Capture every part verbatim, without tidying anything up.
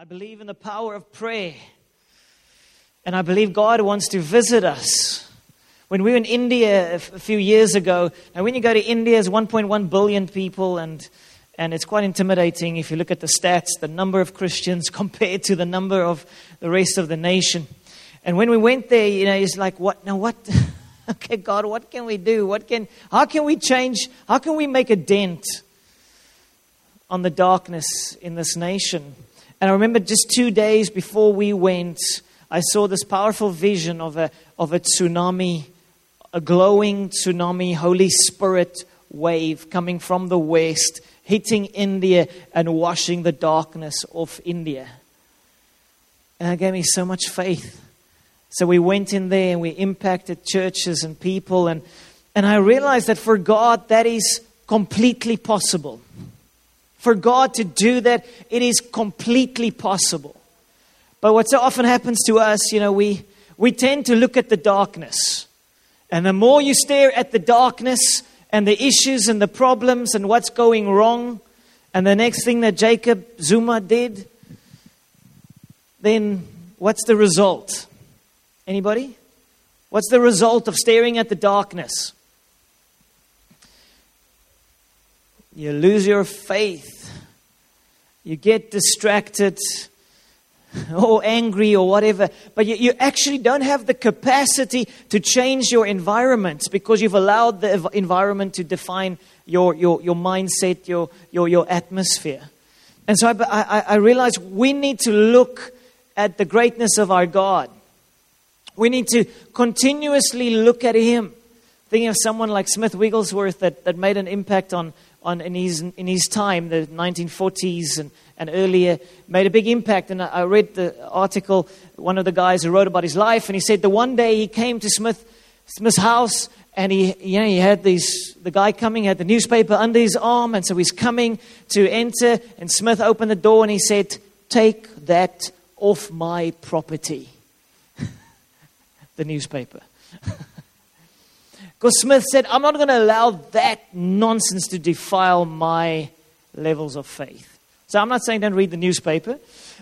I believe in the power of prayer, and I believe God wants to visit us. When we were in India a, f- a few years ago, now when you go to India, there's one point one billion people, and and it's quite intimidating if you look at the stats, the number of Christians compared to the number of the rest of the nation. And when we went there, you know, it's like, what, now what, okay, God, what can we do? What can, how can we change, how can we make a dent on the darkness in this nation? And I remember just two days before we went, I saw this powerful vision of a of a tsunami, a glowing tsunami, Holy Spirit wave coming from the west, hitting India and washing the darkness off India. And that gave me so much faith. So we went in there and we impacted churches and people. And, and I realized that for God, that is completely possible. For God to do that, it is completely possible. But what so often happens to us, you know, we, we tend to look at the darkness. And the more you stare at the darkness and the issues and the problems and what's going wrong, and the next thing that Jacob Zuma did, then what's the result? Anybody? What's the result of staring at the darkness? You lose your faith. You get distracted or angry or whatever. But you, you actually don't have the capacity to change your environment because you've allowed the environment to define your, your, your mindset, your, your, your atmosphere. And so I, I, I realized we need to look at the greatness of our God. We need to continuously look at Him. Thinking of someone like Smith Wigglesworth that, that made an impact on On, in his in his time, the nineteen forties and, and earlier, made a big impact. And I, I read the article, one of the guys who wrote about his life, and he said the one day he came to Smith Smith's house, and he you know he had these the guy coming had the newspaper under his arm, and so he's coming to enter, and Smith opened the door and he said, "Take that off my property," the newspaper. Because Smith said, I'm not going to allow that nonsense to defile my levels of faith. So I'm not saying don't read the newspaper.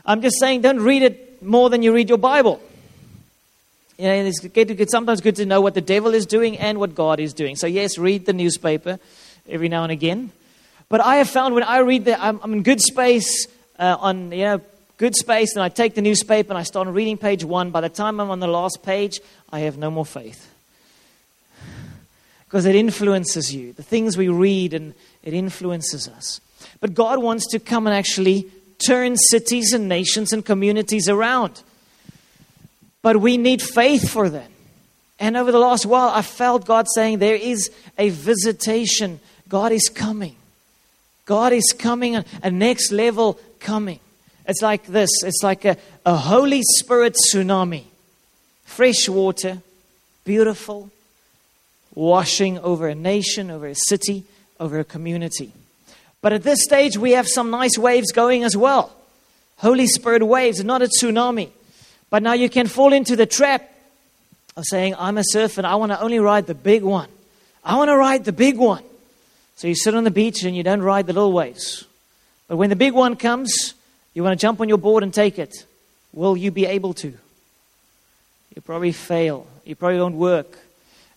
I'm just saying don't read it more than you read your Bible. You know, it's, good, it's sometimes good to know what the devil is doing and what God is doing. So yes, read the newspaper every now and again. But I have found when I read the, I'm, I'm in good space uh, on, you know, good space, and I take the newspaper and I start reading page one. By the time I'm on the last page, I have no more faith. Because it influences you. The things we read, and it influences us. But God wants to come and actually turn cities and nations and communities around. But we need faith for that. And over the last while, I felt God saying there is a visitation. God is coming. God is coming, a next level coming. It's like this. It's like a, a Holy Spirit tsunami. Fresh water, beautiful, washing over a nation, over a city, over a community. But at this stage, we have some nice waves going as well. Holy Spirit waves, not a tsunami. But now you can fall into the trap of saying, I'm a surfer, I want to only ride the big one. I want to ride the big one. So you sit on the beach and you don't ride the little waves. But when the big one comes, you want to jump on your board and take it. Will you be able to? You probably fail. You probably won't work.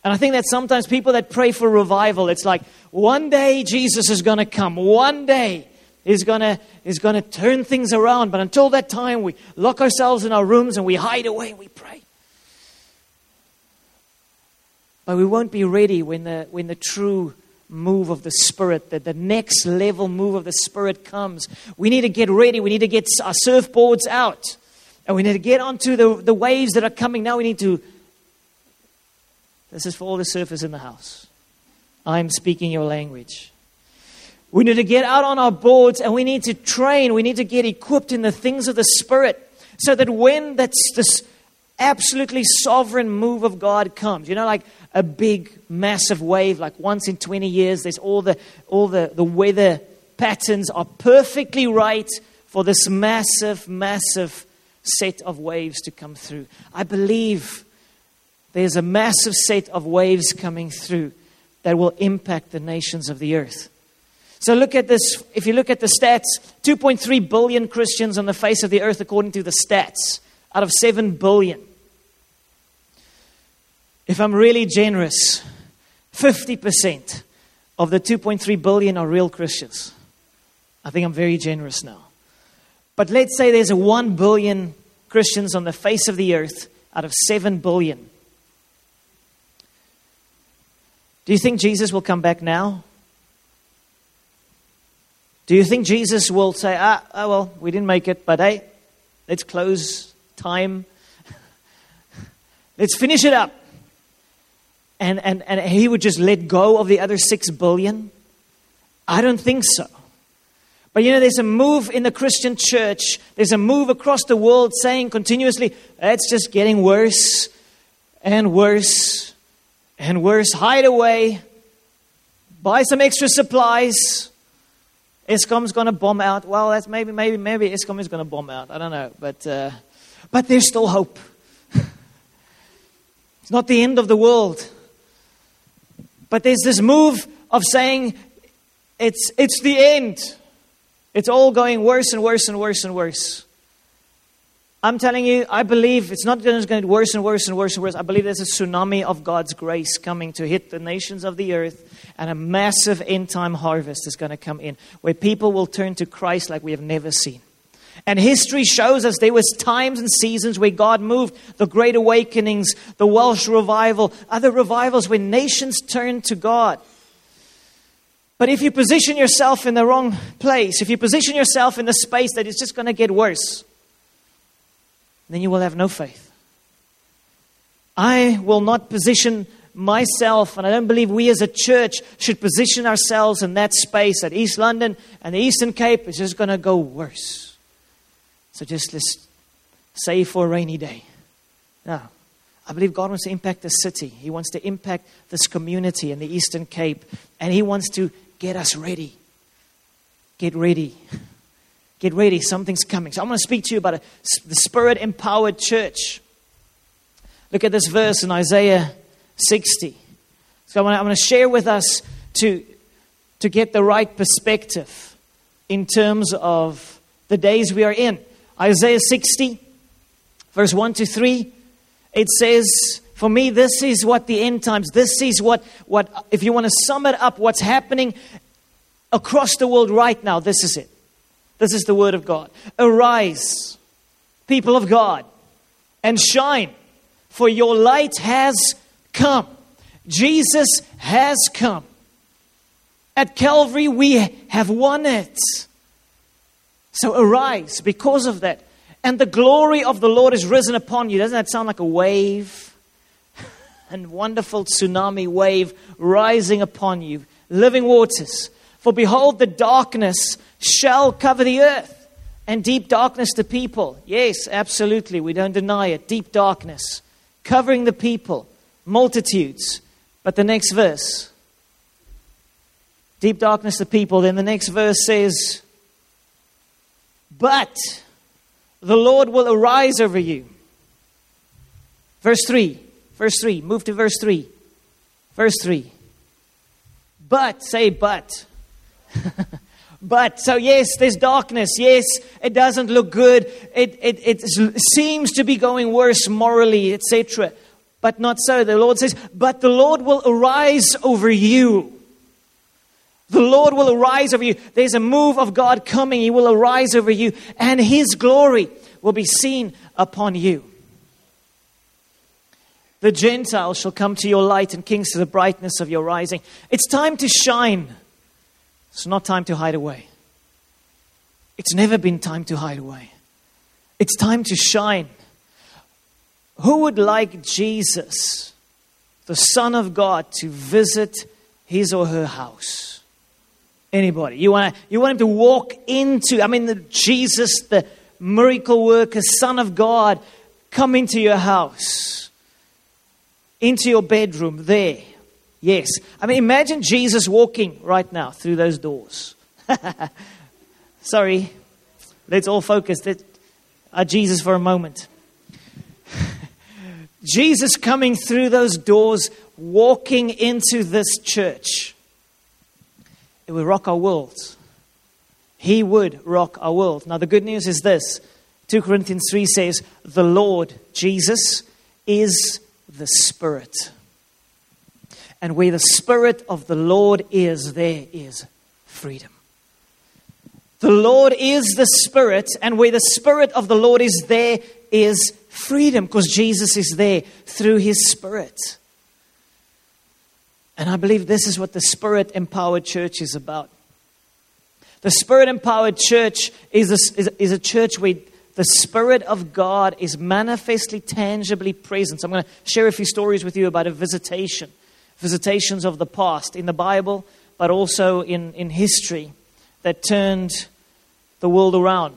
And I think that sometimes people that pray for revival, it's like, one day Jesus is going to come. One day he's going to he's going to turn things around. But until that time, we lock ourselves in our rooms and we hide away and we pray. But we won't be ready when the when the true move of the Spirit, that the next level move of the Spirit comes. We need to get ready. We need to get our surfboards out. And we need to get onto the, the waves that are coming. Now we need to... This is for all the surfers in the house. I'm speaking your language. We need to get out on our boards and we need to train. We need to get equipped in the things of the Spirit so that when that's this absolutely sovereign move of God comes, you know, like a big, massive wave, like once in twenty years, there's all the all the, the weather patterns are perfectly right for this massive, massive set of waves to come through. I believe there's a massive set of waves coming through that will impact the nations of the earth. So look at this. If you look at the stats, two point three billion Christians on the face of the earth, according to the stats, out of seven billion. If I'm really generous, fifty percent of the two point three billion are real Christians. I think I'm very generous now. But let's say there's a one billion Christians on the face of the earth out of seven billion. Do you think Jesus will come back now? Do you think Jesus will say, ah, oh, well, we didn't make it, but hey, let's close time. Let's finish it up. And, and and he would just let go of the other six billion? I don't think so. But you know, there's a move in the Christian church. There's a move across the world saying continuously, it's just getting worse and worse and worse. Hide away. Buy some extra supplies. ESCOM's going to bomb out. Well, that's maybe, maybe, maybe ESCOM is going to bomb out. I don't know. But, uh, but there's still hope. It's not the end of the world. But there's this move of saying, it's, it's the end. It's all going worse and worse and worse and worse. I'm telling you, I believe it's not going to get worse and worse and worse and worse. I believe there's a tsunami of God's grace coming to hit the nations of the earth, and a massive end-time harvest is going to come in, where people will turn to Christ like we have never seen. And history shows us there was times and seasons where God moved. The Great Awakenings, the Welsh Revival, other revivals where nations turned to God. But if you position yourself in the wrong place, if you position yourself in the space that it's just going to get worse, then you will have no faith. I will not position myself, and I don't believe we as a church should position ourselves in that space, that East London and the Eastern Cape is just going to go worse. So just let's save for a rainy day. No. I believe God wants to impact the city. He wants to impact this community in the Eastern Cape, and He wants to get us ready. Get ready. Get ready, something's coming. So I'm going to speak to you about a, the Spirit-empowered church. Look at this verse in Isaiah sixty. So I'm going to share with us to, to get the right perspective in terms of the days we are in. Isaiah sixty, verse one to three, it says, for me, this is what the end times, this is what, what if you want to sum it up, what's happening across the world right now, this is it. This is the word of God. Arise, people of God, and shine, for your light has come. Jesus has come. At Calvary, we have won it. So arise because of that. And the glory of the Lord is risen upon you. Doesn't that sound like a wave? A wonderful tsunami wave rising upon you. Living waters. For behold, the darkness shall cover the earth, and deep darkness the people. Yes, absolutely. We don't deny it. Deep darkness covering the people, multitudes. But the next verse, deep darkness the people. Then the next verse says, but the Lord will arise over you. Verse three. Verse three. Move to verse three. Verse three. But, say but. But, so yes, there's darkness. Yes, it doesn't look good. It it, it seems to be going worse morally, et cetera. But not so. The Lord says, but the Lord will arise over you. The Lord will arise over you. There's a move of God coming. He will arise over you, and His glory will be seen upon you. The Gentiles shall come to your light, and kings to the brightness of your rising. It's time to shine. It's not time to hide away. It's never been time to hide away. It's time to shine. Who would like Jesus, the Son of God, to visit his or her house? Anybody? You want you want him to walk into, I mean, the Jesus, the miracle worker, Son of God, come into your house, into your bedroom, there. Yes. I mean, imagine Jesus walking right now through those doors. Sorry. Let's all focus on Jesus for a moment. Jesus coming through those doors, walking into this church. it would rock our world. He would rock our world. Now, the good news is this. Second Corinthians three says, the Lord Jesus is the Spirit. And where the Spirit of the Lord is, there is freedom. The Lord is the Spirit, and where the Spirit of the Lord is, there is freedom, because Jesus is there through His Spirit. And I believe this is what the Spirit-empowered church is about. The Spirit-empowered church is a, is, is a church where the Spirit of God is manifestly, tangibly present. So I'm going to share a few stories with you about a visitation, visitations of the past in the Bible, but also in, in history that turned the world around.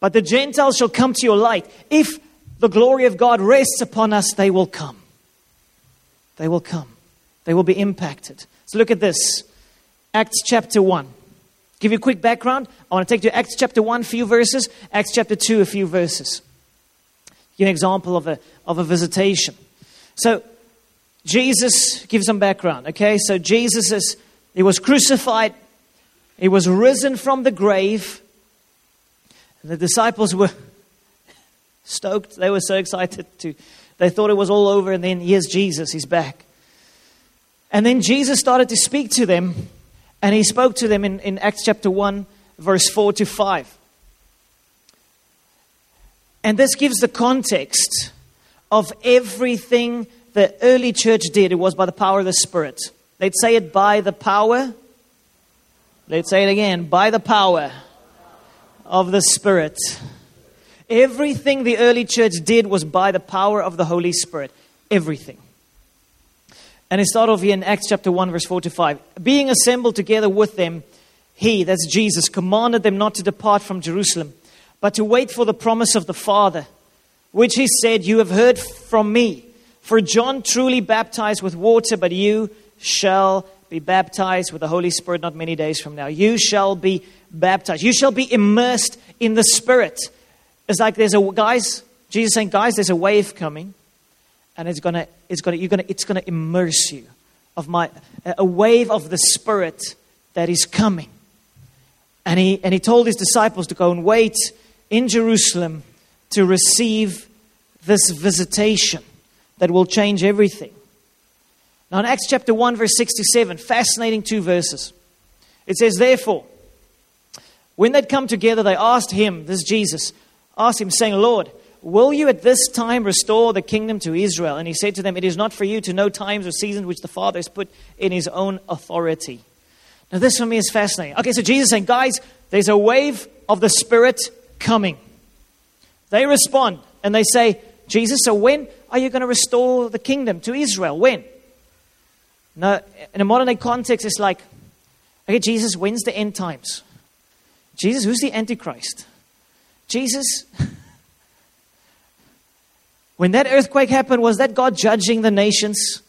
But the Gentiles shall come to your light. If the glory of God rests upon us, they will come. They will come. They will be impacted. So look at this. Acts chapter one. Give you a quick background. I want to take you to Acts chapter one, a few verses. Acts chapter two, a few verses. Give an example of a, of a visitation. So Jesus, give some background, okay? So Jesus, is, he was crucified. He was risen from the grave. And the disciples were stoked. They were so excited. to. They thought it was all over. And then here's Jesus. He's back. And then Jesus started to speak to them, and he spoke to them in, in Acts chapter one, verse four to five. And this gives the context of everything the early church did. It was by the power of the Spirit. They'd say it by the power. Let's say it again. By the power of the Spirit. Everything the early church did was by the power of the Holy Spirit. Everything. And it starts off here in Acts chapter one, verse four to five. Being assembled together with them, he, that's Jesus, commanded them not to depart from Jerusalem, but to wait for the promise of the Father, which he said, you have heard from me. For John truly baptized with water, but you shall be baptized with the Holy Spirit not many days from now. You shall be baptized. You shall be immersed in the Spirit. It's like there's a, guys, Jesus saying, guys, there's a wave coming. And it's gonna, it's gonna, you're gonna, it's gonna immerse you of my a wave of the Spirit that is coming. And he and he told his disciples to go and wait in Jerusalem to receive this visitation that will change everything. Now in Acts chapter one, verse six to seven, fascinating two verses. It says, therefore, when they'd come together, they asked him, this Jesus, asked him, saying, Lord, will you at this time restore the kingdom to Israel? And he said to them, it is not for you to know times or seasons which the Father has put in his own authority. Now this for me is fascinating. Okay, so Jesus is saying, guys, there's a wave of the Spirit coming. They respond and they say, Jesus, so when are you going to restore the kingdom to Israel? When? Now, in a modern day context, it's like, okay, Jesus, when's the end times? Jesus, who's the Antichrist? Jesus... When that earthquake happened, was that God judging the nations?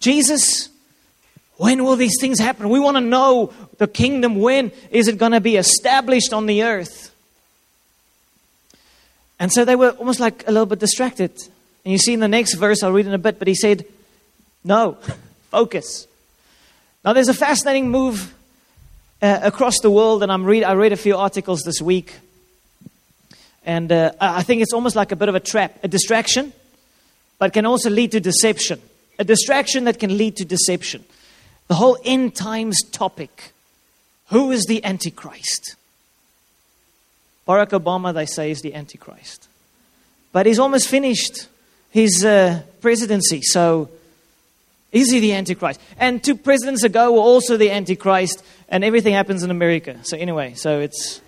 Jesus, when will these things happen? We want to know the kingdom. When is it going to be established on the earth? And so they were almost like a little bit distracted. And you see in the next verse, I'll read in a bit, but he said, no, focus. Now there's a fascinating move uh, across the world, and I'm read, I read a few articles this week. And uh, I think it's almost like a bit of a trap, a distraction, but can also lead to deception. A distraction that can lead to deception. The whole end times topic. Who is the Antichrist? Barack Obama, they say, is the Antichrist. But he's almost finished his uh, presidency, so is he the Antichrist? And two presidents ago were also the Antichrist, and everything happens in America. So anyway, so it's...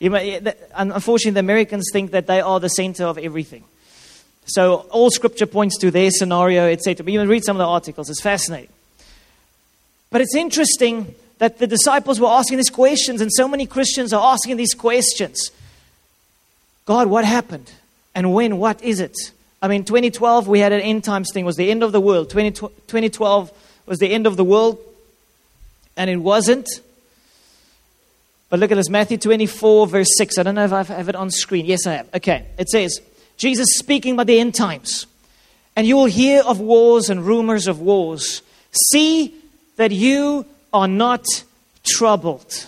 Unfortunately, the Americans think that they are the center of everything. So all scripture points to their scenario, et cetera. But you can read some of the articles. It's fascinating. But it's interesting that the disciples were asking these questions, and so many Christians are asking these questions. God, what happened? And when? What is it? I mean, twenty twelve, we had an end times thing. It was the end of the world. twenty twelve was the end of the world, and it wasn't. But look at this, Matthew twenty-four, verse six. I don't know if I have it on screen. Yes, I have. Okay, it says, Jesus speaking about the end times. And you will hear of wars and rumors of wars. See that you are not troubled.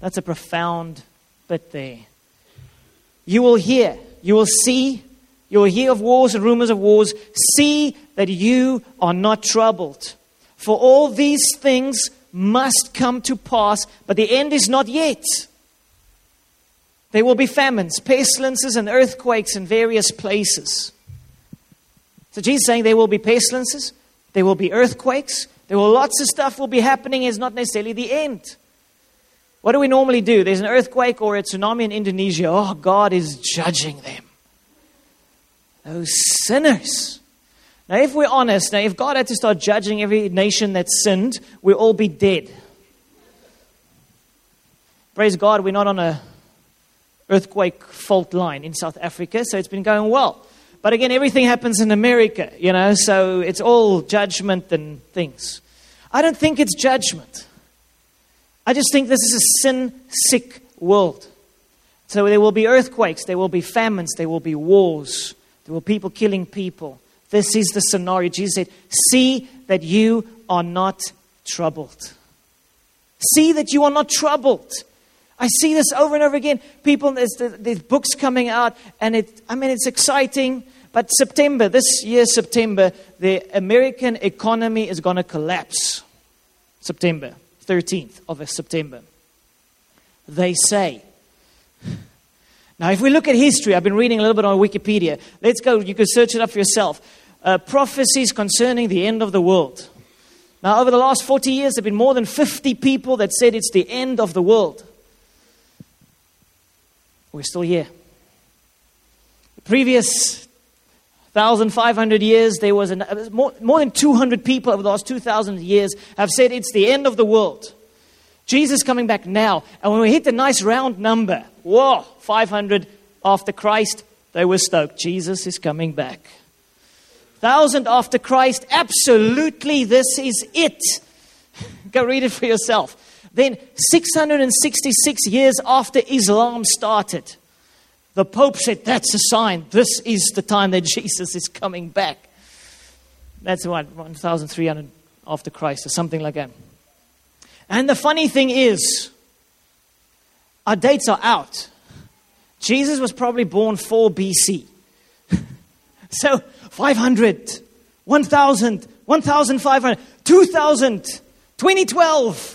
That's a profound bit there. You will hear, you will see, you will hear of wars and rumors of wars. See that you are not troubled. For all these things must come to pass, but the end is not yet. There will be famines, pestilences, and earthquakes in various places. So Jesus is saying there will be pestilences, there will be earthquakes, there will lots of stuff will be happening. It's not necessarily the end. What do we normally do? There's an earthquake or a tsunami in Indonesia. Oh, God is judging them. Those sinners. Now, if we're honest, now if God had to start judging every nation that sinned, we'd all be dead. Praise God, we're not on a earthquake fault line in South Africa, so it's been going well. But again, everything happens in America, you know, so it's all judgment and things. I don't think it's judgment. I just think this is a sin-sick world. So there will be earthquakes, there will be famines, there will be wars, there will be people killing people. This is the scenario. Jesus said, see that you are not troubled. See that you are not troubled. I see this over and over again. People, there's, there's books coming out, and it, I mean, it's exciting. But September, this year, September, the American economy is going to collapse. September, thirteenth of September. They say. Now, if we look at history, I've been reading a little bit on Wikipedia. Let's go, you can search it up for yourself. Uh, prophecies concerning the end of the world. Now, over the last forty years, there have been more than fifty people that said it's the end of the world. We're still here. The previous fifteen hundred years, there was an, more, more than two hundred people over the last two thousand years have said it's the end of the world. Jesus coming back now. And when we hit the nice round number, whoa, five hundred after Christ, they were stoked. Jesus is coming back. one thousand after Christ, absolutely this is it. Go read it for yourself. Then six hundred sixty-six years after Islam started, the Pope said, that's a sign. This is the time that Jesus is coming back. That's what, thirteen hundred after Christ or something like that. And the funny thing is, our dates are out. Jesus was probably born four B C. So five hundred, one thousand, fifteen hundred, two thousand, twenty twelve.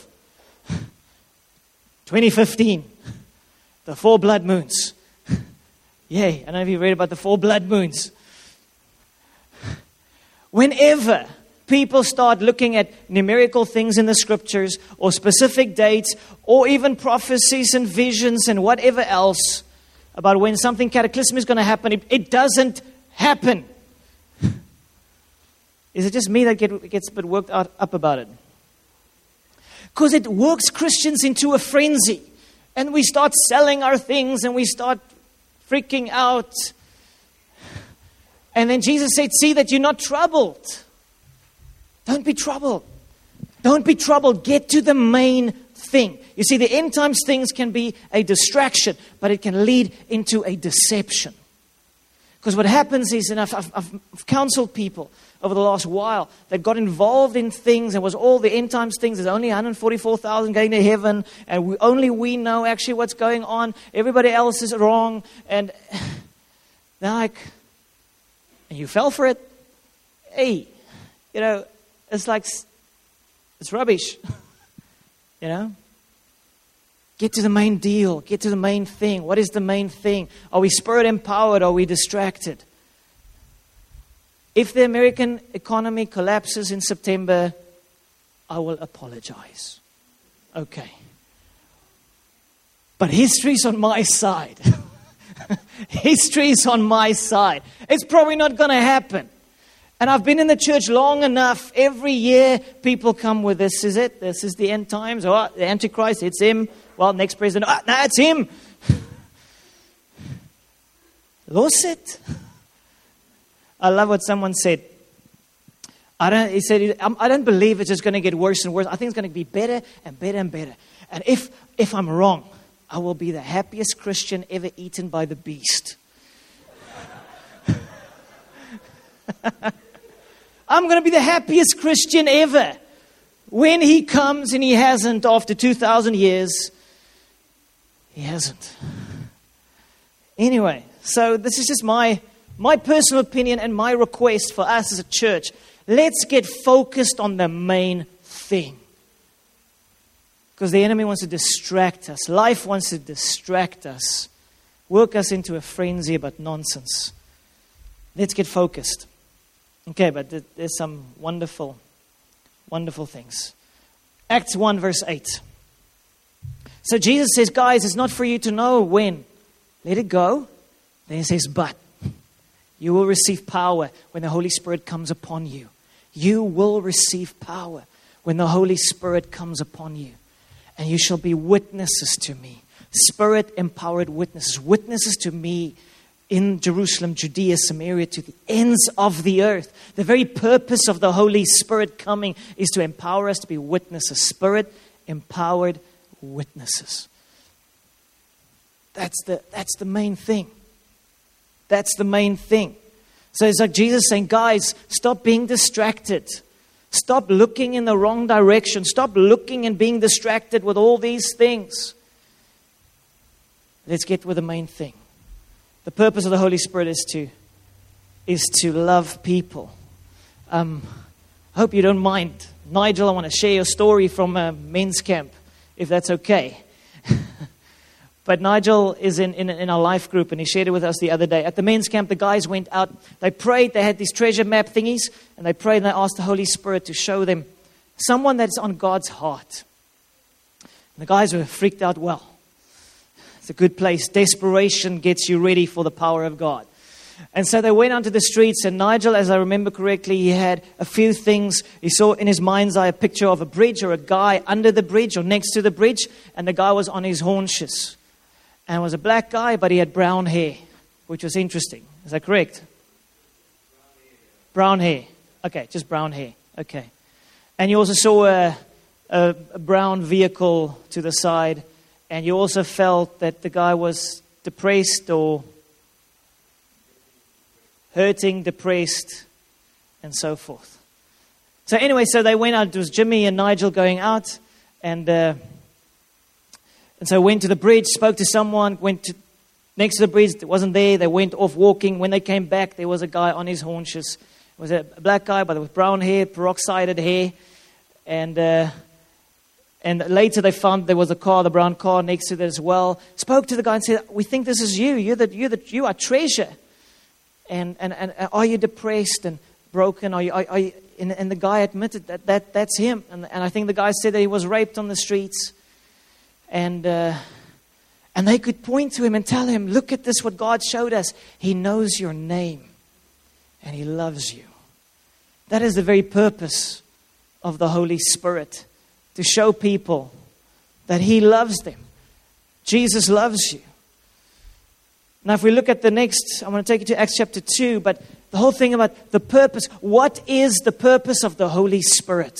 twenty fifteen, the four blood moons. Yay, I don't know if you read about the four blood moons. Whenever people start looking at numerical things in the scriptures or specific dates or even prophecies and visions and whatever else about when something cataclysmic is going to happen, it, it doesn't happen. Is it just me that get, gets a bit worked out, up about it? Because it works Christians into a frenzy. And we start selling our things and we start freaking out. And then Jesus said, see that you're not troubled. Don't be troubled. Don't be troubled. Get to the main thing. You see, the end times things can be a distraction, but it can lead into a deception. Because what happens is, and I've, I've, I've counseled people over the last while that got involved in things and was all the end times things. There's only one hundred forty-four thousand going to heaven, and we, only we know actually what's going on. Everybody else is wrong, and they're like, and you fell for it. Hey, you know, it's like it's rubbish. You know. Get to the main deal. Get to the main thing. What is the main thing? Are we spirit empowered? Are we distracted? If the American economy collapses in September, I will apologize. Okay. But history's on my side. History's on my side. It's probably not going to happen. And I've been in the church long enough. Every year, people come with this is it. This is the end times. Oh, the Antichrist, it's him. Well, next president, oh, no, it's him. Lost it. I love what someone said. I don't. He said, I don't believe it's just going to get worse and worse. I think it's going to be better and better and better. And if if I'm wrong, I will be the happiest Christian ever eaten by the beast. I'm going to be the happiest Christian ever. When he comes, and he hasn't after two thousand years, he hasn't. Anyway, so this is just my, my personal opinion and my request for us as a church. Let's get focused on the main thing. Because the enemy wants to distract us. Life wants to distract us. Work us into a frenzy about nonsense. Let's get focused. Okay, but there's some wonderful, wonderful things. Acts one, verse eight. So Jesus says, guys, it's not for you to know when. Let it go. Then he says, but you will receive power when the Holy Spirit comes upon you. You will receive power when the Holy Spirit comes upon you. And you shall be witnesses to me. Spirit-empowered witnesses. Witnesses to me in Jerusalem, Judea, Samaria, to the ends of the earth. The very purpose of the Holy Spirit coming is to empower us to be witnesses. Spirit-empowered witnesses. That's the, that's the main thing. That's the main thing. So it's like Jesus saying, guys, stop being distracted. Stop looking in the wrong direction. Stop looking and being distracted with all these things. Let's get with the main thing. The purpose of the Holy Spirit is to is to love people. Um, I hope you don't mind. Nigel, I want to share your story from a men's camp, if that's okay. But Nigel is in, in, in our life group, and he shared it with us the other day. At the men's camp, the guys went out. They prayed. They had these treasure map thingies, and they prayed, and they asked the Holy Spirit to show them someone that's on God's heart. And the guys were freaked out well. It's a good place. Desperation gets you ready for the power of God. And so they went onto the streets, and Nigel, as I remember correctly, he had a few things. He saw in his mind's eye a picture of a bridge or a guy under the bridge or next to the bridge, and the guy was on his haunches. And was a black guy, but he had brown hair, which was interesting. Is that correct? Brown hair. Okay, just brown hair. Okay. And you also saw a, a, a brown vehicle to the side, and you also felt that the guy was depressed or hurting, depressed, and so forth. So anyway, so they went out. It was Jimmy and Nigel going out, and... Uh, And so went to the bridge, spoke to someone, went to next to the bridge, it wasn't there, they went off walking. When they came back, there was a guy on his haunches. It was a black guy, but with brown hair, peroxided hair. And uh, and later they found there was a car, the brown car, next to that as well. Spoke to the guy and said, we think this is you, you're the, you're the, you are treasure. And, and and are you depressed and broken? Are you, are, are you? And, and the guy admitted that, that that's him. And, and I think the guy said that he was raped on the streets. And uh, and they could point to him and tell him, look at this, what God showed us. He knows your name and he loves you. That is the very purpose of the Holy Spirit, to show people that he loves them. Jesus loves you. Now, if we look at the next, I'm going to take you to Acts chapter two, but the whole thing about the purpose. What is the purpose of the Holy Spirit?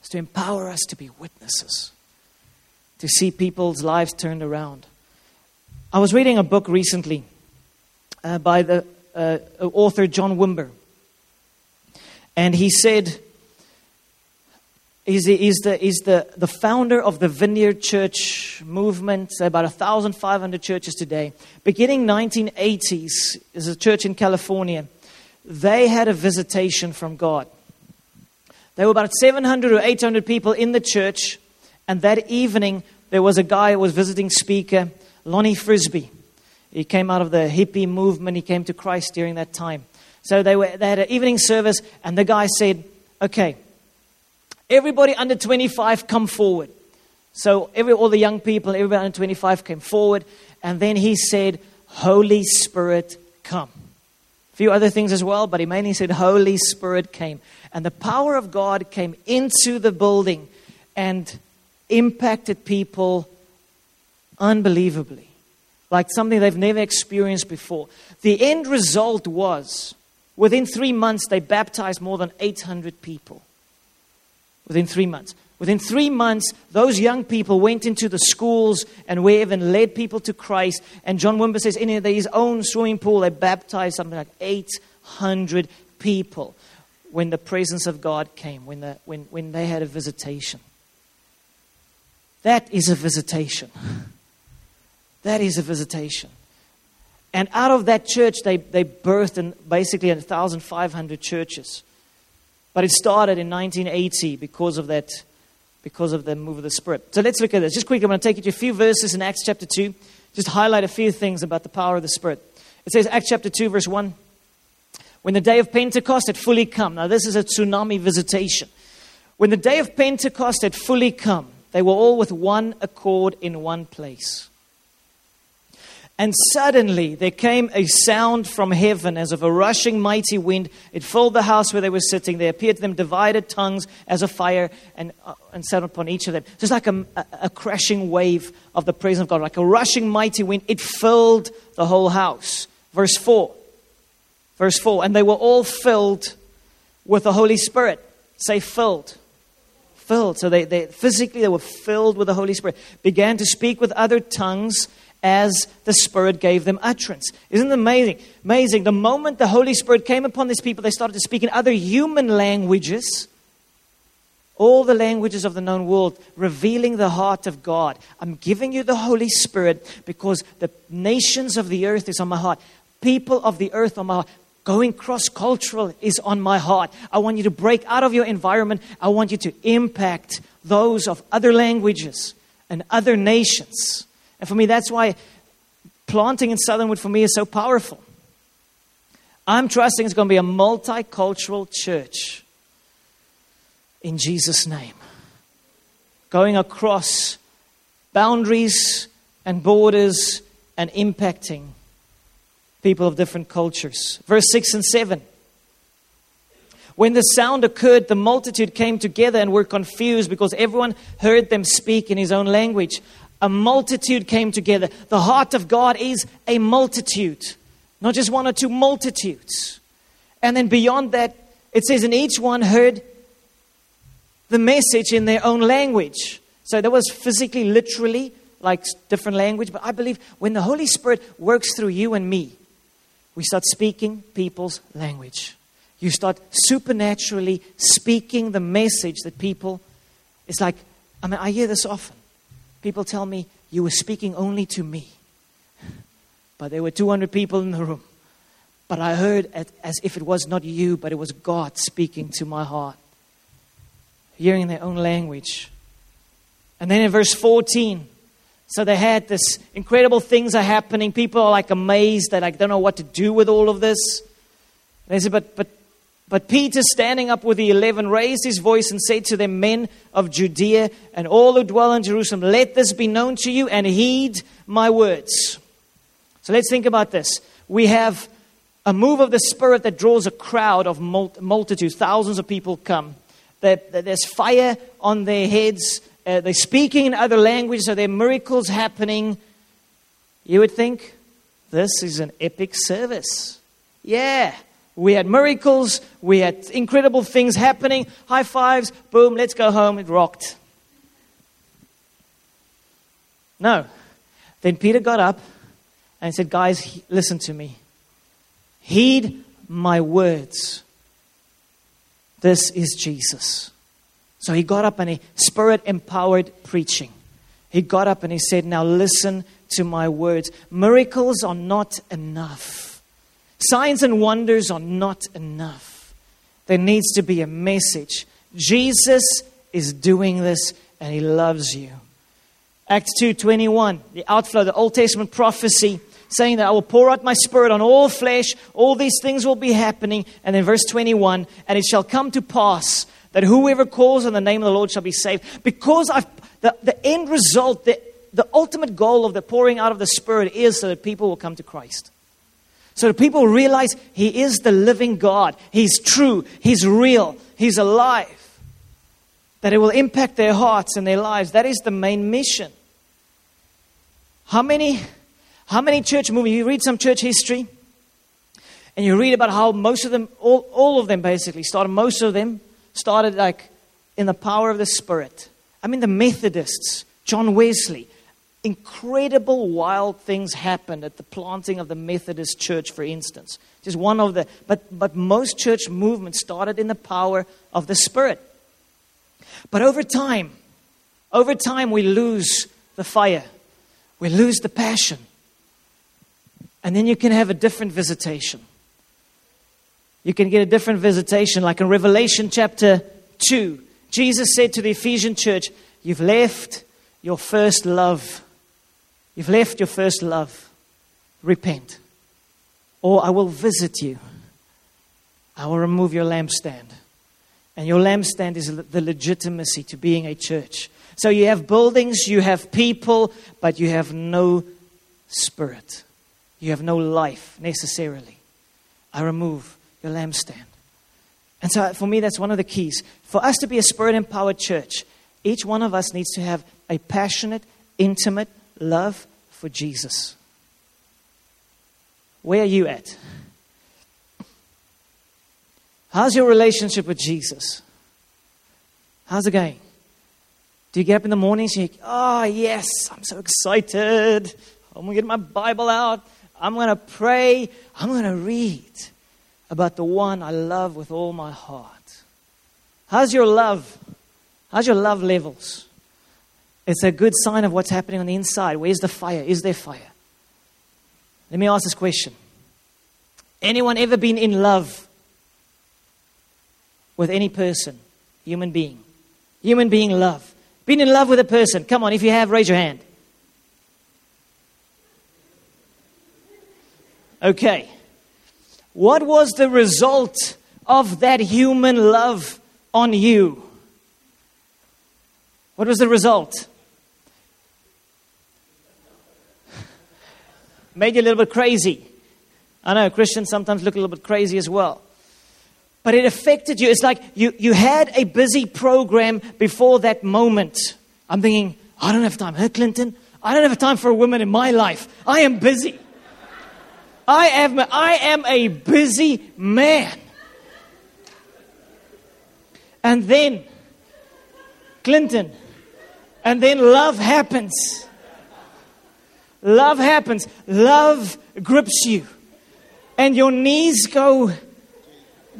It's to empower us to be witnesses. To see people's lives turned around. I was reading a book recently uh, by the uh, author John Wimber. And he said, he's, the, he's, the, he's the, the founder of the Vineyard Church movement, about fifteen hundred churches today. Beginning nineteen eighties, there's a church in California. They had a visitation from God. There were about seven hundred or eight hundred people in the church. And that evening, there was a guy who was visiting speaker, Lonnie Frisbee. He came out of the hippie movement. He came to Christ during that time. So they were they had an evening service, and the guy said, okay, everybody under twenty-five come forward. So every all the young people, everybody under twenty-five came forward. And then he said, Holy Spirit, come. A few other things as well, but he mainly said, Holy Spirit came. And the power of God came into the building and impacted people unbelievably, like something they've never experienced before. The end result was, within three months, they baptized more than eight hundred people. Within three months. Within three months, those young people went into the schools and wherever and led people to Christ. And John Wimber says, in his own swimming pool, they baptized something like eight hundred people. when the presence of God came, when, the, when, when they had a visitation. That is a visitation. That is a visitation. And out of that church, they, they birthed in basically fifteen hundred churches. But it started in nineteen eighty because of that, because of the move of the Spirit. So let's look at this. Just quickly, I'm going to take you to a few verses in Acts chapter two. Just highlight a few things about the power of the Spirit. It says, Acts chapter two, verse one, when the day of Pentecost had fully come. Now, this is a tsunami visitation. When the day of Pentecost had fully come, they were all with one accord in one place. And suddenly there came a sound from heaven as of a rushing mighty wind. It filled the house where they were sitting. There appeared to them divided tongues as a fire and, uh, and sat upon each of them. Just like a, a, a crashing wave of the presence of God, like a rushing mighty wind. It filled the whole house. Verse four. Verse four. And they were all filled with the Holy Spirit. Say filled. Filled. So they, they physically they were filled with the Holy Spirit. Began to speak with other tongues as the Spirit gave them utterance. Isn't it amazing? Amazing. The moment the Holy Spirit came upon these people, they started to speak in other human languages. All the languages of the known world, revealing the heart of God. I'm giving you the Holy Spirit because the nations of the earth is on my heart. People of the earth on my heart. Going cross-cultural is on my heart. I want you to break out of your environment. I want you to impact those of other languages and other nations. And for me, that's why planting in Southernwood for me is so powerful. I'm trusting it's going to be a multicultural church in Jesus' name. Going across boundaries and borders and impacting people of different cultures. Verse six and seven. When the sound occurred, the multitude came together and were confused because everyone heard them speak in his own language. A multitude came together. The heart of God is a multitude, not just one or two multitudes. And then beyond that, it says, and each one heard the message in their own language. So that was physically, literally, like different language. But I believe when the Holy Spirit works through you and me, we start speaking people's language. You start supernaturally speaking the message that people, it's like, I mean, I hear this often. People tell me, you were speaking only to me. But there were two hundred people in the room. But I heard it as if it was not you, but it was God speaking to my heart. Hearing in their own language. And then in verse fourteen, so they had this incredible things are happening. People are like amazed. They like don't know what to do with all of this. And they said, but, but, but Peter, standing up with the eleven, raised his voice and said to them, men of Judea and all who dwell in Jerusalem, let this be known to you and heed my words. So let's think about this. We have a move of the Spirit that draws a crowd of multitudes. Thousands of people come. There's fire on their heads. Uh, they're speaking in other languages, so there are miracles happening. You would think, this is an epic service. Yeah, we had miracles, we had incredible things happening, high fives, boom, let's go home, it rocked. No. Then Peter got up and said, guys, he- listen to me. Heed my words. This is Jesus. So he got up and he Spirit-empowered preaching. He got up and he said, now listen to my words. Miracles are not enough. Signs and wonders are not enough. There needs to be a message. Jesus is doing this and he loves you. Acts two twenty-one, the outflow, the Old Testament prophecy, saying that I will pour out my Spirit on all flesh. All these things will be happening. And then verse twenty-one, and it shall come to pass that whoever calls on the name of the Lord shall be saved. Because I've, the, the end result, the, the ultimate goal of the pouring out of the Spirit is so that people will come to Christ. So that people realize He is the living God. He's true. He's real. He's alive. That it will impact their hearts and their lives. That is the main mission. How many, how many church movements, you read some church history, and you read about how most of them, all, all of them basically, started most of them, started like in the power of the Spirit. I mean, the Methodists, John Wesley, incredible wild things happen at the planting of the Methodist Church, for instance. Just one of the, but, but most church movements started in the power of the Spirit. But over time, over time we lose the fire. We lose the passion. And then you can have a different visitation. You can get a different visitation, like in Revelation chapter two. Jesus said to the Ephesian church, you've left your first love. You've left your first love. Repent. Or I will visit you. I will remove your lampstand. And your lampstand is the legitimacy to being a church. So you have buildings, you have people, but you have no spirit. You have no life necessarily. I remove your lampstand. And so for me, that's one of the keys. For us to be a spirit-empowered church, each one of us needs to have a passionate, intimate love for Jesus. Where are you at? How's your relationship with Jesus? How's it going? Do you get up in the mornings and you, oh yes, I'm so excited. I'm going to get my Bible out. I'm going to pray. I'm going to read about the one I love with all my heart. How's your love? How's your love levels? It's a good sign of what's happening on the inside. Where's the fire? Is there fire? Let me ask this question. Anyone ever been in love with any person? Human being. Human being love. Been in love with a person. Come on, if you have, raise your hand. Okay. What was the result of that human love on you? What was the result? Made you a little bit crazy. I know Christians sometimes look a little bit crazy as well. But it affected you. It's like you, you had a busy program before that moment. I'm thinking, I don't have time. Her Clinton, I don't have time for a woman in my life. I am busy. I am, I am a busy man. And then, Clinton, and then love happens. Love happens. Love grips you. And your knees go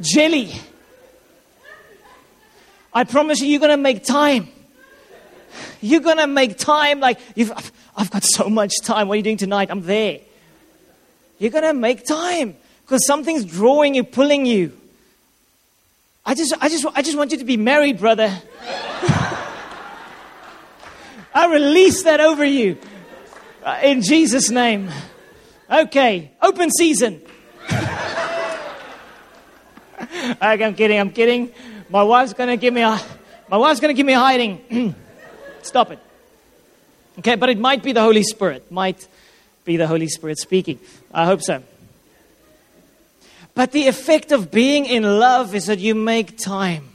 jelly. I promise you, you're going to make time. You're going to make time. Like, you've, I've got so much time. What are you doing tonight? I'm there. You're going to make time because something's drawing you, pulling you. I just, I just, I just want you to be married, brother. I release that over you in Jesus' name. Okay. Open season. I'm kidding. I'm kidding. My wife's gonna give me a. My wife's gonna give me a hiding. Stop it. Okay, but it might be the Holy Spirit. Might be the Holy Spirit speaking. I hope so. But the effect of being in love is that you make time.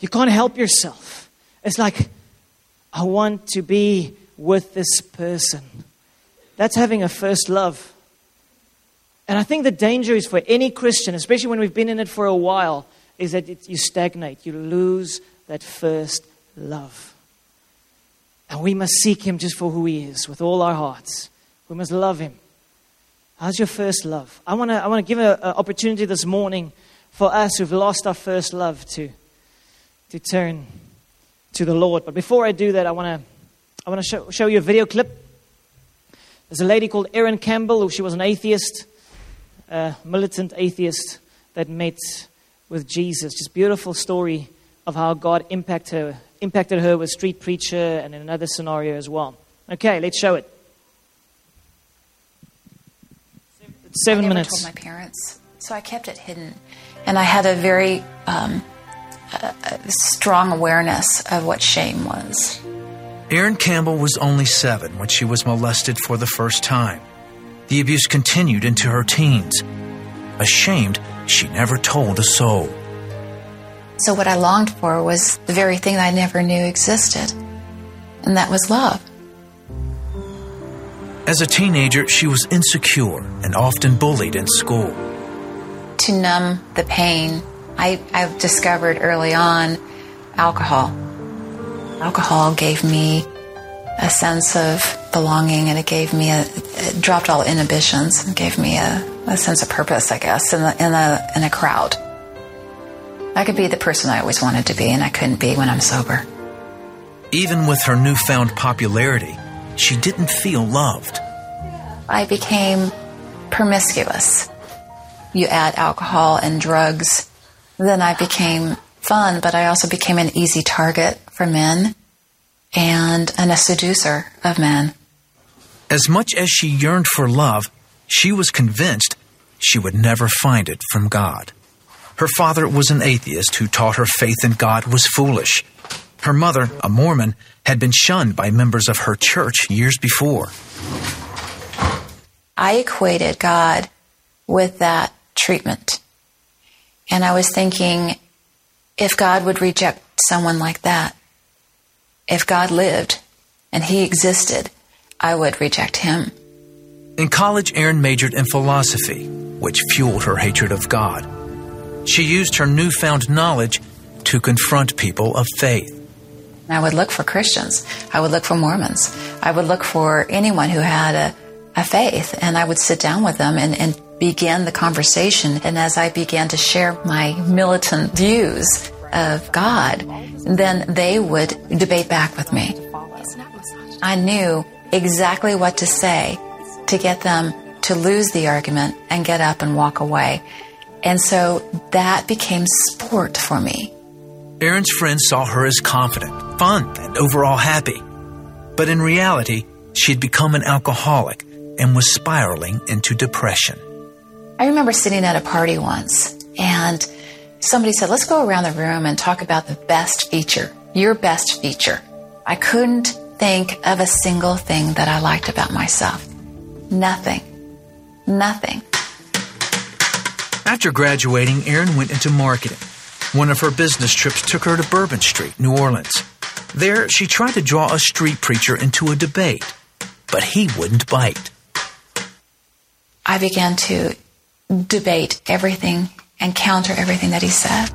You can't help yourself. It's like, I want to be with this person. That's having a first love. And I think the danger is for any Christian, especially when we've been in it for a while, is that it, you stagnate. You lose that first love. And we must seek Him just for who He is, with all our hearts. We must love Him. How's your first love? I want to I want to give an opportunity this morning for us who've lost our first love to, to turn to the Lord. But before I do that, I want to I want to show, show you a video clip. There's a lady called Erin Campbell, who she was an atheist. A militant atheist that met with Jesus. Just beautiful story of how God impacted her, impacted her with street preacher and in another scenario as well. Okay, let's show it. It's seven I never minutes. Told my parents, so I kept it hidden, and I had a very um, a, a strong awareness of what shame was. Erin Campbell was only seven when she was molested for the first time. The abuse continued into her teens. Ashamed, she never told a soul. So what I longed for was the very thing that I never knew existed, and that was love. As a teenager, she was insecure and often bullied in school. To numb the pain, I, I discovered early on alcohol. Alcohol gave me a sense of belonging, and it gave me a, it dropped all inhibitions and gave me a, a sense of purpose, I guess, in the, in the, in a crowd. I could be the person I always wanted to be, and I couldn't be when I'm sober. Even with her newfound popularity, she didn't feel loved. I became promiscuous. You add alcohol and drugs. Then I became fun, but I also became an easy target for men and, and a seducer of men. As much as she yearned for love, she was convinced she would never find it from God. Her father was an atheist who taught her faith in God was foolish. Her mother, a Mormon, had been shunned by members of her church years before. I equated God with that treatment. And I was thinking, if God would reject someone like that, if God lived and he existed, I would reject him. In college, Erin majored in philosophy, which fueled her hatred of God. She used her newfound knowledge to confront people of faith. I would look for Christians. I would look for Mormons. I would look for anyone who had a, a faith, and I would sit down with them and, and began the conversation. And as I began to share my militant views of God, then they would debate back with me. I knew exactly what to say to get them to lose the argument and get up and walk away. And so that became sport for me. Erin's friends saw her as confident, fun, and overall happy. But in reality, she'd become an alcoholic and was spiraling into depression. I remember sitting at a party once, and somebody said, let's go around the room and talk about the best feature, your best feature. I couldn't think of a single thing that I liked about myself. Nothing. Nothing. After graduating, Erin went into marketing. One of her business trips took her to Bourbon Street, New Orleans. There, she tried to draw a street preacher into a debate, but he wouldn't bite. I began to debate everything and counter everything that he said.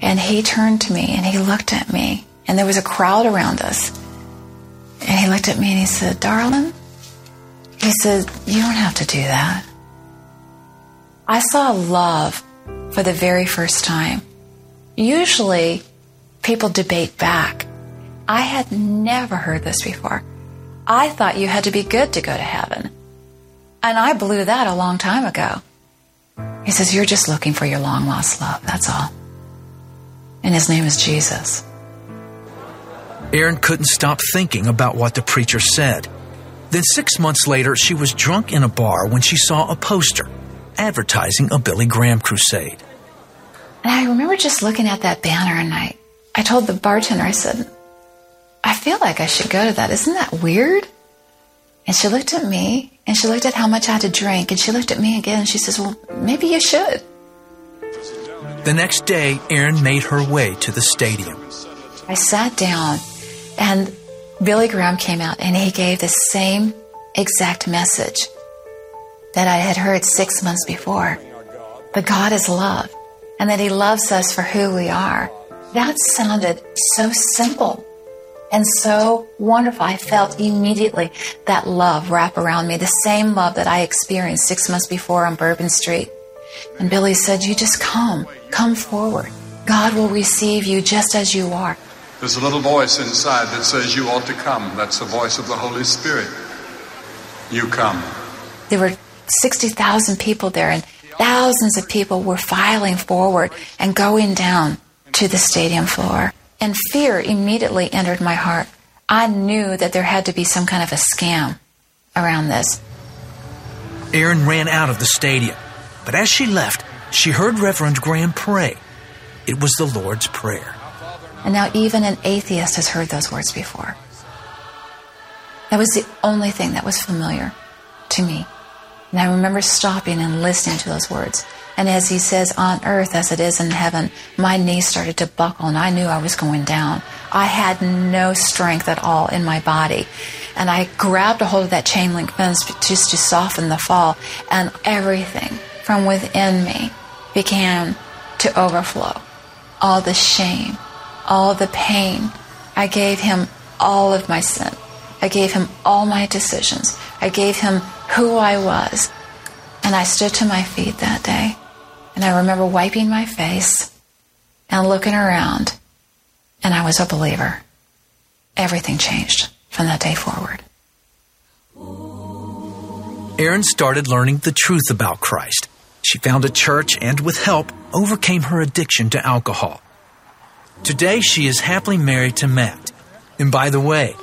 And he turned to me and he looked at me, and there was a crowd around us. And he looked at me and he said, darling, he said, you don't have to do that. I saw love for the very first time. Usually people debate back. I had never heard this before. I thought you had to be good to go to heaven. And I blew that a long time ago. He says, you're just looking for your long-lost love, that's all. And his name is Jesus. Erin couldn't stop thinking about what the preacher said. Then six months later, she was drunk in a bar when she saw a poster advertising a Billy Graham crusade. And I remember just looking at that banner, and I, I told the bartender, I said, I feel like I should go to that. Isn't that weird? And she looked at me, and she looked at how much I had to drink, and she looked at me again, and she says, well, maybe you should. The next day, Erin made her way to the stadium. I sat down, and Billy Graham came out, and he gave the same exact message that I had heard six months before. That God is love, and that he loves us for who we are. That sounded so simple and so wonderful. I felt immediately that love wrap around me, the same love that I experienced six months before on Bourbon Street. And Billy said, you just come, come forward. God will receive you just as you are. There's a little voice inside that says you ought to come. That's the voice of the Holy Spirit. You come. There were sixty thousand people there, and thousands of people were filing forward and going down to the stadium floor. And fear immediately entered my heart. I knew that there had to be some kind of a scam around this. Erin ran out of the stadium, but as she left, she heard Reverend Graham pray. It was the Lord's Prayer. And now even an atheist has heard those words before. That was the only thing that was familiar to me. And I remember stopping and listening to those words. And as he says, on earth as it is in heaven, my knees started to buckle, and I knew I was going down. I had no strength at all in my body. And I grabbed a hold of that chain link fence just to soften the fall, and everything from within me began to overflow. All the shame, all the pain. I gave him all of my sin. I gave him all my decisions. I gave him who I was. And I stood to my feet that day. And I remember wiping my face and looking around. And I was a believer. Everything changed from that day forward. Erin started learning the truth about Christ. She found a church and, with help, overcame her addiction to alcohol. Today, she is happily married to Matt. And by the way,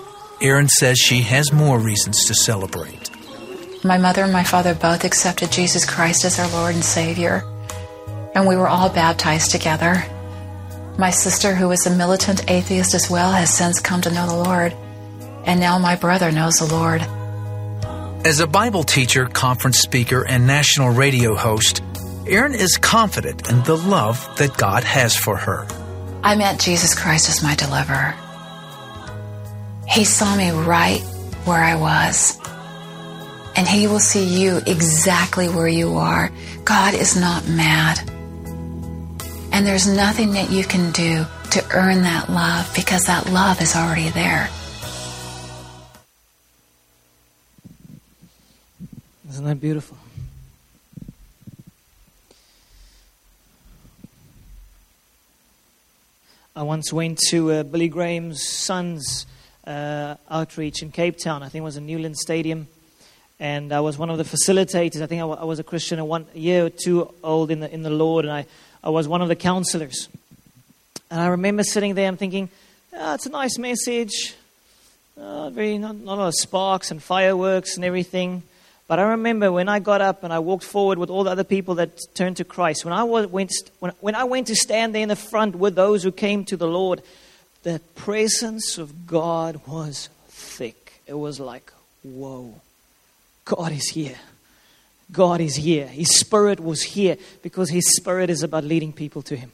Erin says she has more reasons to celebrate. My mother and my father both accepted Jesus Christ as our Lord and Savior, and we were all baptized together. My sister, who was a militant atheist as well, has since come to know the Lord, and now my brother knows the Lord. As a Bible teacher, conference speaker, and national radio host, Erin is confident in the love that God has for her. I met Jesus Christ as my deliverer. He saw me right where I was. And He will see you exactly where you are. God is not mad. And there's nothing that you can do to earn that love, because that love is already there. Isn't that beautiful? I once went to uh, Billy Graham's son's uh, outreach in Cape Town. I think it was in Newland Stadium. And I was one of the facilitators. I think I, w- I was a Christian, a, one, a year or two old in the, in the Lord. And I, I was one of the counselors. And I remember sitting there and thinking, oh, it's a nice message. Oh, very, not, not a lot of sparks and fireworks and everything. But I remember when I got up and I walked forward with all the other people that turned to Christ, when I went, when, when I went to stand there in the front with those who came to the Lord, the presence of God was thick. It was like, whoa, God is here. God is here. His Spirit was here, because His Spirit is about leading people to Him.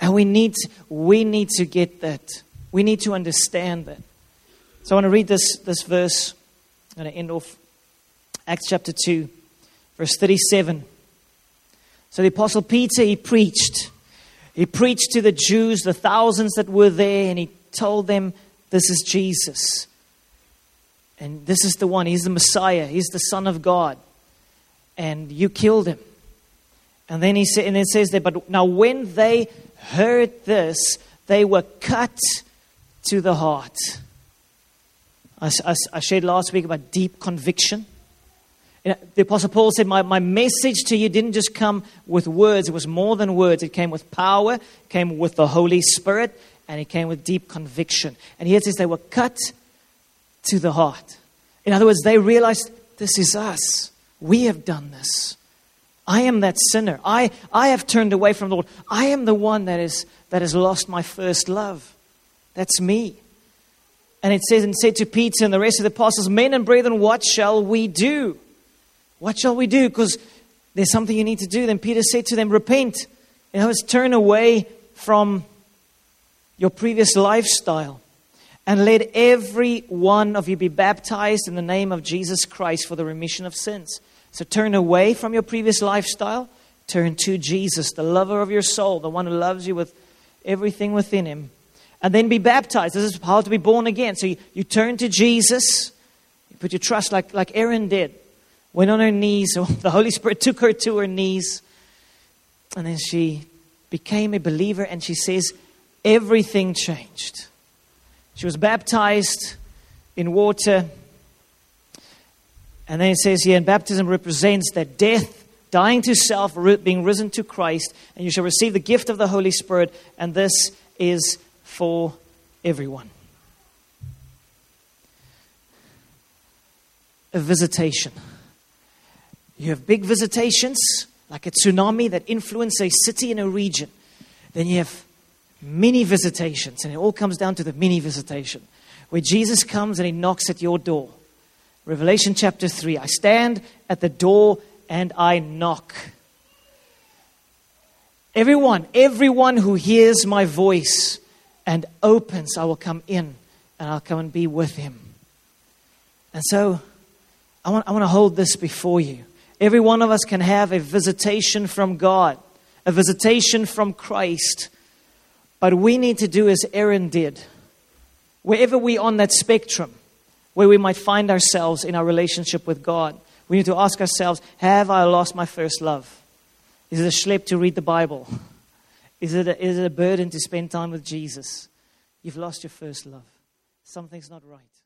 And we need, we need to get that. We need to understand that. So I want to read this, this verse. I'm going to end off Acts chapter two, verse thirty-seven. So the Apostle Peter, he preached. He preached to the Jews, the thousands that were there, and he told them, this is Jesus. And this is the one. He's the Messiah. He's the Son of God. And you killed him. And then he sa- and it says there, but now when they heard this, they were cut to the heart. I, I, I shared last week about deep conviction. You know, the Apostle Paul said, my, my message to you didn't just come with words. It was more than words. It came with power, it came with the Holy Spirit, and it came with deep conviction. And here it says they were cut to the heart. In other words, they realized, this is us. We have done this. I am that sinner. I, I have turned away from the Lord. I am the one that is that has lost my first love. That's me. And it says, and said to Peter and the rest of the apostles, men and brethren, what shall we do? What shall we do? Because there's something you need to do. Then Peter said to them, repent. In other words, turn away from your previous lifestyle. And let every one of you be baptized in the name of Jesus Christ for the remission of sins. So turn away from your previous lifestyle. Turn to Jesus, the lover of your soul, the one who loves you with everything within him. And then be baptized. This is how to be born again. So you, you turn to Jesus. You put your trust like, like Erin did. Went on her knees, or the Holy Spirit took her to her knees. And then she became a believer, and she says everything changed. She was baptized in water. And then it says here, and baptism represents that death, dying to self, being risen to Christ. And you shall receive the gift of the Holy Spirit. And this is for everyone. A visitation. You have big visitations, like a tsunami that influences a city and a region. Then you have mini visitations, and it all comes down to the mini visitation, where Jesus comes and he knocks at your door. Revelation chapter three, I stand at the door and I knock. Everyone, everyone who hears my voice and opens, I will come in and I'll come and be with him. And so I want, I want to hold this before you. Every one of us can have a visitation from God, a visitation from Christ. But we need to do as Erin did. Wherever we are on that spectrum, where we might find ourselves in our relationship with God. We need to ask ourselves, have I lost my first love? Is it a schlep to read the Bible? Is it a, is it a burden to spend time with Jesus? You've lost your first love. Something's not right.